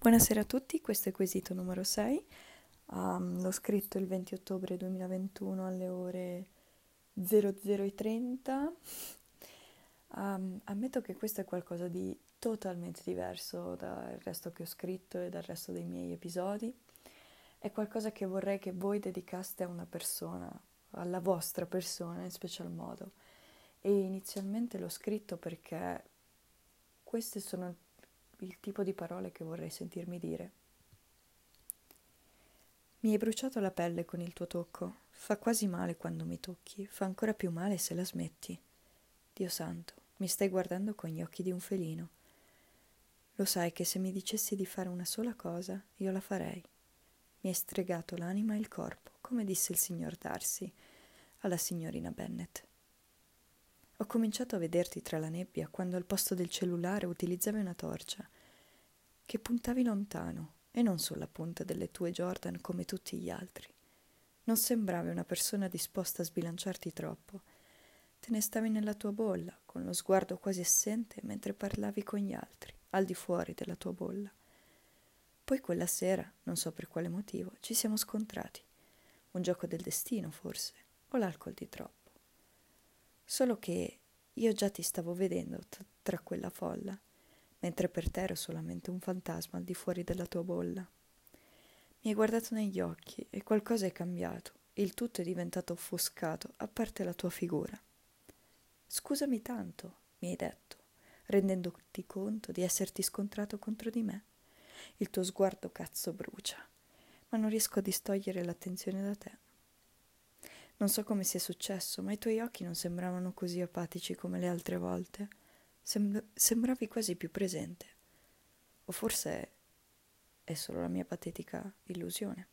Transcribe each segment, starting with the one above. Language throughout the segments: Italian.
Buonasera a tutti, questo è quesito numero 6, l'ho scritto il 20 ottobre 2021 alle ore 00.30, ammetto che questo è qualcosa di totalmente diverso dal resto che ho scritto e dal resto dei miei episodi, è qualcosa che vorrei che voi dedicaste a una persona, alla vostra persona in special modo, e inizialmente l'ho scritto perché queste sono il tipo di parole che vorrei sentirmi dire. Mi hai bruciato la pelle con il tuo tocco. Fa quasi male quando mi tocchi, fa ancora più male se la smetti. Dio santo, mi stai guardando con gli occhi di un felino. Lo sai che se mi dicessi di fare una sola cosa, io la farei. Mi hai stregato l'anima e il corpo, come disse il signor Darcy alla signorina Bennett. Ho cominciato a vederti tra la nebbia quando al posto del cellulare utilizzavi una torcia che puntavi lontano e non sulla punta delle tue Jordan come tutti gli altri. Non sembravi una persona disposta a sbilanciarti troppo. Te ne stavi nella tua bolla, con lo sguardo quasi assente mentre parlavi con gli altri, al di fuori della tua bolla. Poi quella sera, non so per quale motivo, ci siamo scontrati. Un gioco del destino, forse, o l'alcol di troppo. Solo che io già ti stavo vedendo tra quella folla, mentre per te ero solamente un fantasma al di fuori della tua bolla. Mi hai guardato negli occhi e qualcosa è cambiato, il tutto è diventato offuscato, a parte la tua figura. Scusami tanto, mi hai detto, rendendoti conto di esserti scontrato contro di me. Il tuo sguardo cazzo brucia, ma non riesco a distogliere l'attenzione da te. Non so come sia successo, ma i tuoi occhi non sembravano così apatici come le altre volte. Sembravi quasi più presente. O forse è solo la mia patetica illusione.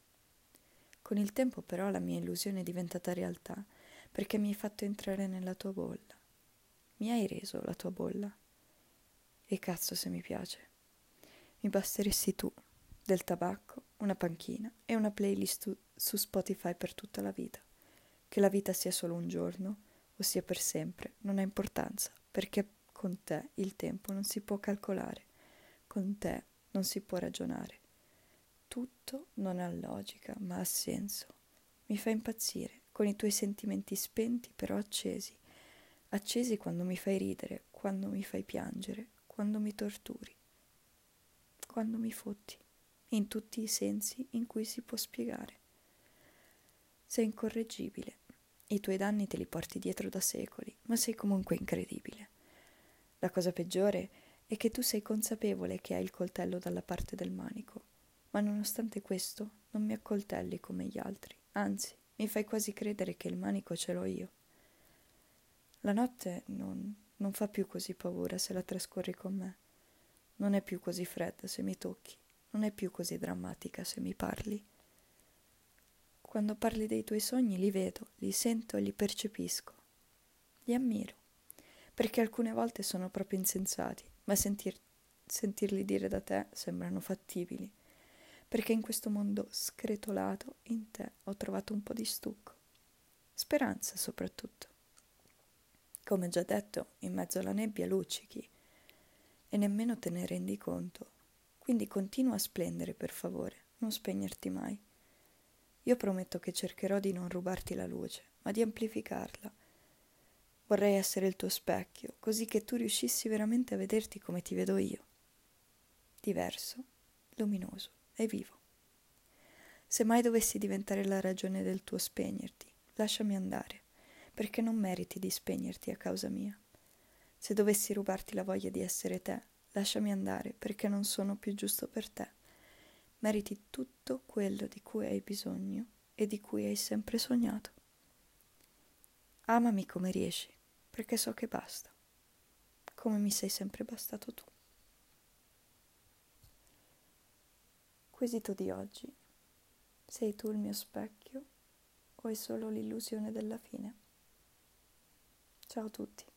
Con il tempo però la mia illusione è diventata realtà, perché mi hai fatto entrare nella tua bolla. Mi hai reso la tua bolla. E cazzo se mi piace. Mi basteresti tu, del tabacco, una panchina e una playlist su Spotify per tutta la vita. Che la vita sia solo un giorno, o sia per sempre, non ha importanza, perché con te il tempo non si può calcolare, con te non si può ragionare. Tutto non ha logica, ma ha senso. Mi fai impazzire, con i tuoi sentimenti spenti però accesi. Accesi quando mi fai ridere, quando mi fai piangere, quando mi torturi, quando mi fotti, in tutti i sensi in cui si può spiegare. Sei incorreggibile. I tuoi danni te li porti dietro da secoli, ma sei comunque incredibile. La cosa peggiore è che tu sei consapevole che hai il coltello dalla parte del manico, ma nonostante questo non mi accoltelli come gli altri, anzi, mi fai quasi credere che il manico ce l'ho io. La notte non fa più così paura se la trascorri con me, non è più così fredda se mi tocchi, non è più così drammatica se mi parli. Quando parli dei tuoi sogni li vedo, li sento e li percepisco. Li ammiro, perché alcune volte sono proprio insensati, ma sentirli dire da te sembrano fattibili, perché in questo mondo scretolato in te ho trovato un po' di stucco. Speranza soprattutto. Come già detto, in mezzo alla nebbia luccichi e nemmeno te ne rendi conto. Quindi continua a splendere, per favore, non spegnerti mai. Io prometto che cercherò di non rubarti la luce, ma di amplificarla. Vorrei essere il tuo specchio, così che tu riuscissi veramente a vederti come ti vedo io. Diverso, luminoso e vivo. Se mai dovessi diventare la ragione del tuo spegnerti, lasciami andare, perché non meriti di spegnerti a causa mia. Se dovessi rubarti la voglia di essere te, lasciami andare, perché non sono più giusto per te. Meriti tutto quello di cui hai bisogno e di cui hai sempre sognato. Amami come riesci, perché so che basta, come mi sei sempre bastato tu. Quesito di oggi. Sei tu il mio specchio o è solo l'illusione della fine? Ciao a tutti.